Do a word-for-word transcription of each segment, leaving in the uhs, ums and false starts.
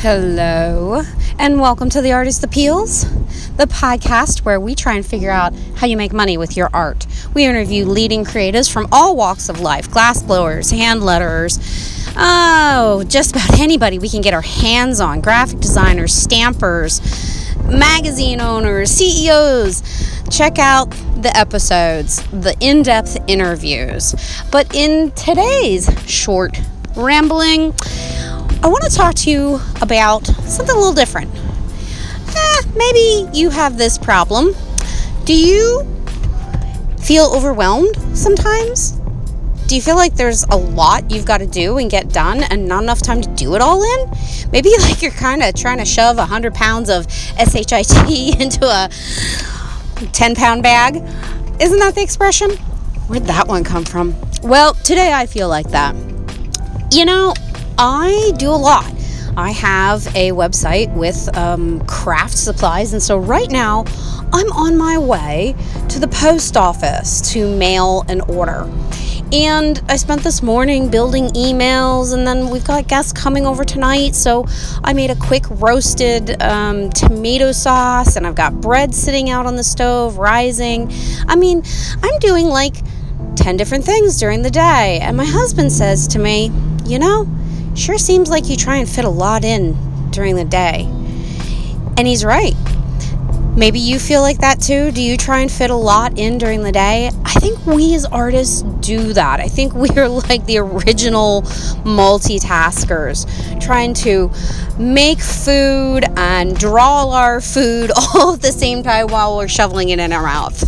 Hello, and welcome to The Artist Appeals, the podcast where we try and figure out how you make money with your art. We interview leading creatives from all walks of life, glassblowers, hand letterers, oh, just about anybody we can get our hands on, graphic designers, stampers, magazine owners, C E Os. Check out the episodes, the in-depth interviews. But in today's short rambling, I want to talk to you about something a little different. Eh, maybe you have this problem. Do you feel overwhelmed sometimes? Do you feel like there's a lot you've got to do and get done and not enough time to do it all in? Maybe like you're kind of trying to shove one hundred pounds of S H I T into a ten pound bag. Isn't that the expression? Where'd that one come from? Well, today I feel like that. You know, I do a lot. I have a website with um, craft supplies, and so right now I'm on my way to the post office to mail an order. And I spent this morning building emails, and then we've got guests coming over tonight, so I made a quick roasted um, tomato sauce, and I've got bread sitting out on the stove rising. I mean, I'm doing like ten different things during the day, and my husband says to me, you know, sure seems like you try and fit a lot in during the day. And he's right. Maybe you feel like that too. Do you try and fit a lot in during the day? I think we as artists do that. I think we are like the original multitaskers, trying to make food and draw our food all at the same time while we're shoveling it in our mouth.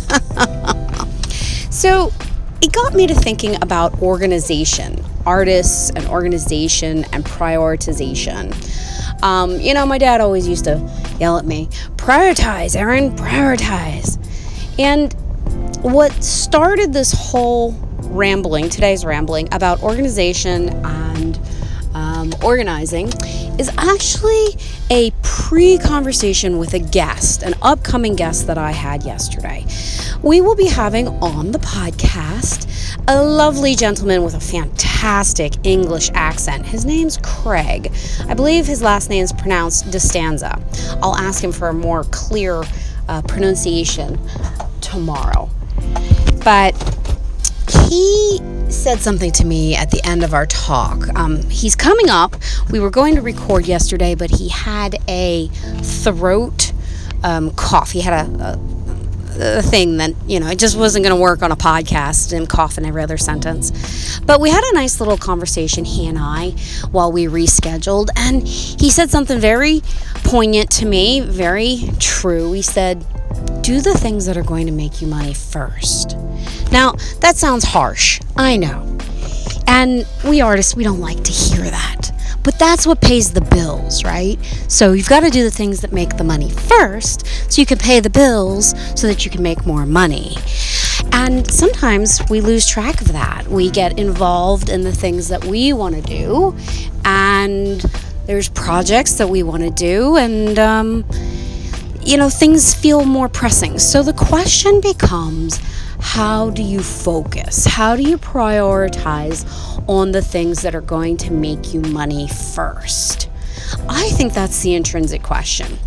So it got me to thinking about organization. Artists and organization and prioritization. Um, you know, my dad always used to yell at me, prioritize, Erin, prioritize. And what started this whole rambling, today's rambling, about organization and um, organizing is actually a pre-conversation with a guest, an upcoming guest that I had yesterday. We will be having on the podcast a lovely gentleman with a fantastic English accent. His name's Craig. I believe his last name is pronounced Distanza. I'll ask him for a more clear uh, pronunciation tomorrow. But he said something to me at the end of our talk. Um, he's coming up. We were going to record yesterday, but he had a throat um, cough. He had a... a the thing that, you know, it just wasn't going to work on a podcast and cough in every other sentence. But we had a nice little conversation, he and I, while we rescheduled, and he said something very poignant to me, very true. He said, do the things that are going to make you money first. Now, that sounds harsh, I know. And we artists, we don't like to hear that. But that's what pays the bills, right? So you've got to do the things that make the money first so you can pay the bills so that you can make more money. And sometimes we lose track of that. We get involved in the things that we want to do, and there's projects that we want to do, and um, you know, things feel more pressing. So the question becomes, how do you focus? How do you prioritize on the things that are going to make you money first? I think that's the intrinsic question.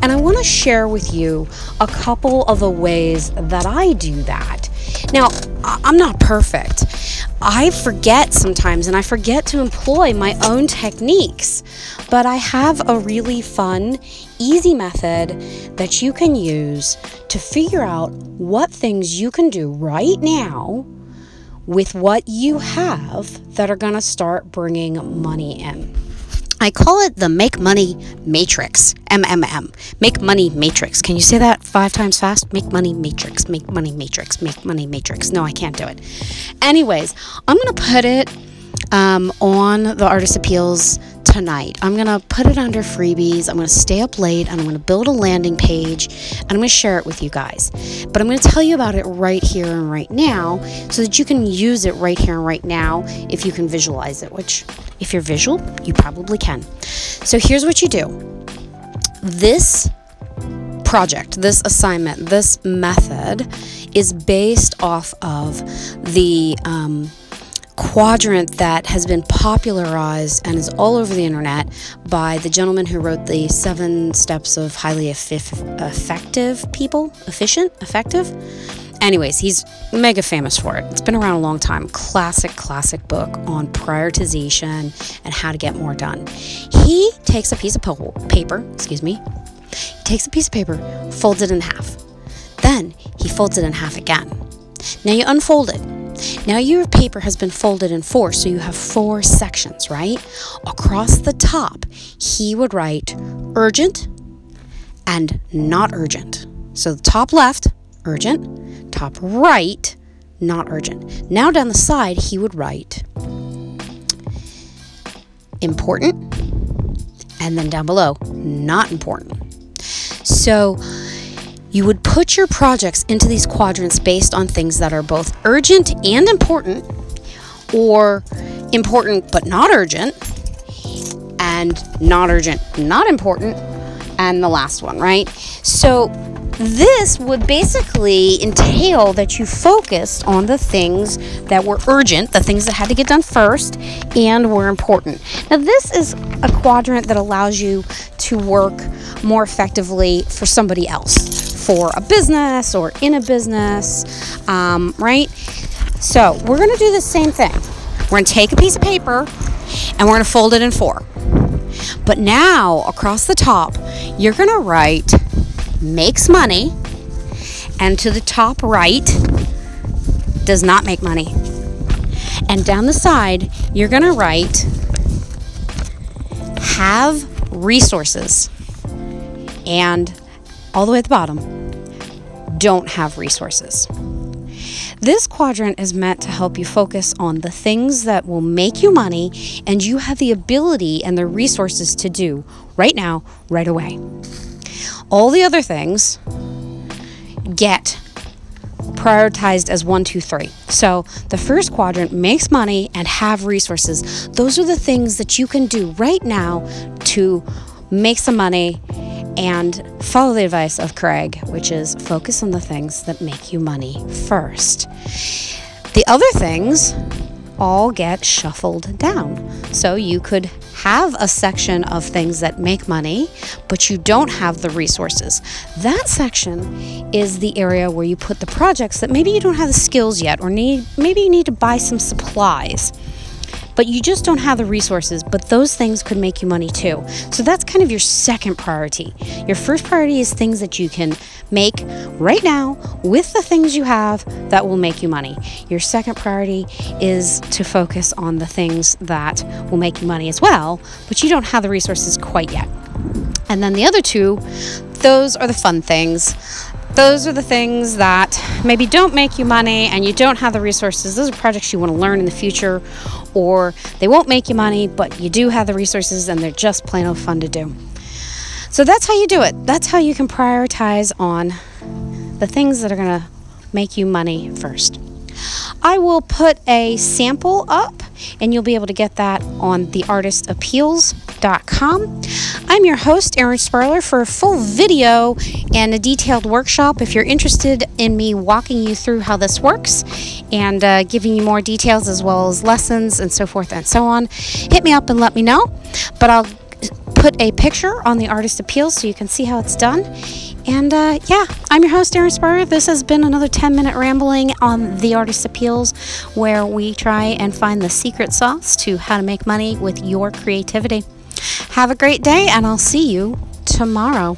And I want to share with you a couple of the ways that I do that. Now, I'm not perfect. I forget sometimes, and I forget to employ my own techniques, but I have a really fun, easy method that you can use to figure out what things you can do right now with what you have that are going to start bringing money in. I call it the Make Money Matrix, M M M, Make Money Matrix. Can you say that five times fast? Make Money Matrix, Make Money Matrix, Make Money Matrix. No, I can't do it. Anyways, I'm going to put it um, on the Artist Appeals tonight. I'm going to put it under freebies. I'm going to stay up late, and I'm going to build a landing page, and I'm going to share it with you guys. But I'm going to tell you about it right here and right now so that you can use it right here and right now if you can visualize it, which if you're visual, you probably can. So here's what you do. This project, this assignment, this method is based off of the um, quadrant that has been popularized and is all over the internet by the gentleman who wrote the Seven Steps of Highly Eff- Effective People, efficient, effective. Anyways, he's mega famous for it. It's been around a long time. Classic, classic book on prioritization and how to get more done. He takes a piece of po- paper, excuse me, he takes a piece of paper, folds it in half. Then he folds it in half again. Now you unfold it. Now your paper has been folded in four, so you have four sections, right? Across the top, he would write urgent and not urgent. So the top left, urgent, top right, not urgent. Now down the side, he would write important, and then down below, not important. So you would put your projects into these quadrants based on things that are both urgent and important, or important but not urgent, and not urgent, not important, and the last one, right? So this would basically entail that you focused on the things that were urgent, the things that had to get done first, and were important. Now, this is a quadrant that allows you to work more effectively for somebody else, for a business or in a business, um, right? So we're going to do the same thing. We're going to take a piece of paper and we're going to fold it in four. But now across the top, you're going to write makes money, and to the top right, does not make money. And down the side, you're going to write have resources, and all the way at the bottom, don't have resources. This quadrant is meant to help you focus on the things that will make you money and you have the ability and the resources to do right now, right away. All the other things get prioritized as one, two, three. So the first quadrant, makes money and have resources. Those are the things that you can do right now to make some money and follow the advice of Craig, which is focus on the things that make you money first. The other things all get shuffled down. So you could have a section of things that make money, but you don't have the resources. That section is the area where you put the projects that maybe you don't have the skills yet, or need, maybe you need to buy some supplies, but you just don't have the resources, but those things could make you money too. So that's kind of your second priority. Your first priority is things that you can make right now with the things you have that will make you money. Your second priority is to focus on the things that will make you money as well, but you don't have the resources quite yet. And then the other two, those are the fun things. Those are the things that maybe don't make you money and you don't have the resources. Those are projects you want to learn in the future, or they won't make you money, but you do have the resources and they're just plain old fun to do. So that's how you do it. That's how you can prioritize on the things that are going to make you money first. I will put a sample up and you'll be able to get that on the artist appeals dot com. I'm your host, Erin Sparler. For a full video and a detailed workshop, if you're interested in me walking you through how this works and uh, giving you more details as well as lessons and so forth and so on, hit me up and let me know. But I'll put a picture on The Artist Appeals so you can see how it's done. And uh, yeah, I'm your host, Erin Sparler. This has been another ten-minute rambling on The Artist Appeals, where we try and find the secret sauce to how to make money with your creativity. Have a great day, and I'll see you tomorrow.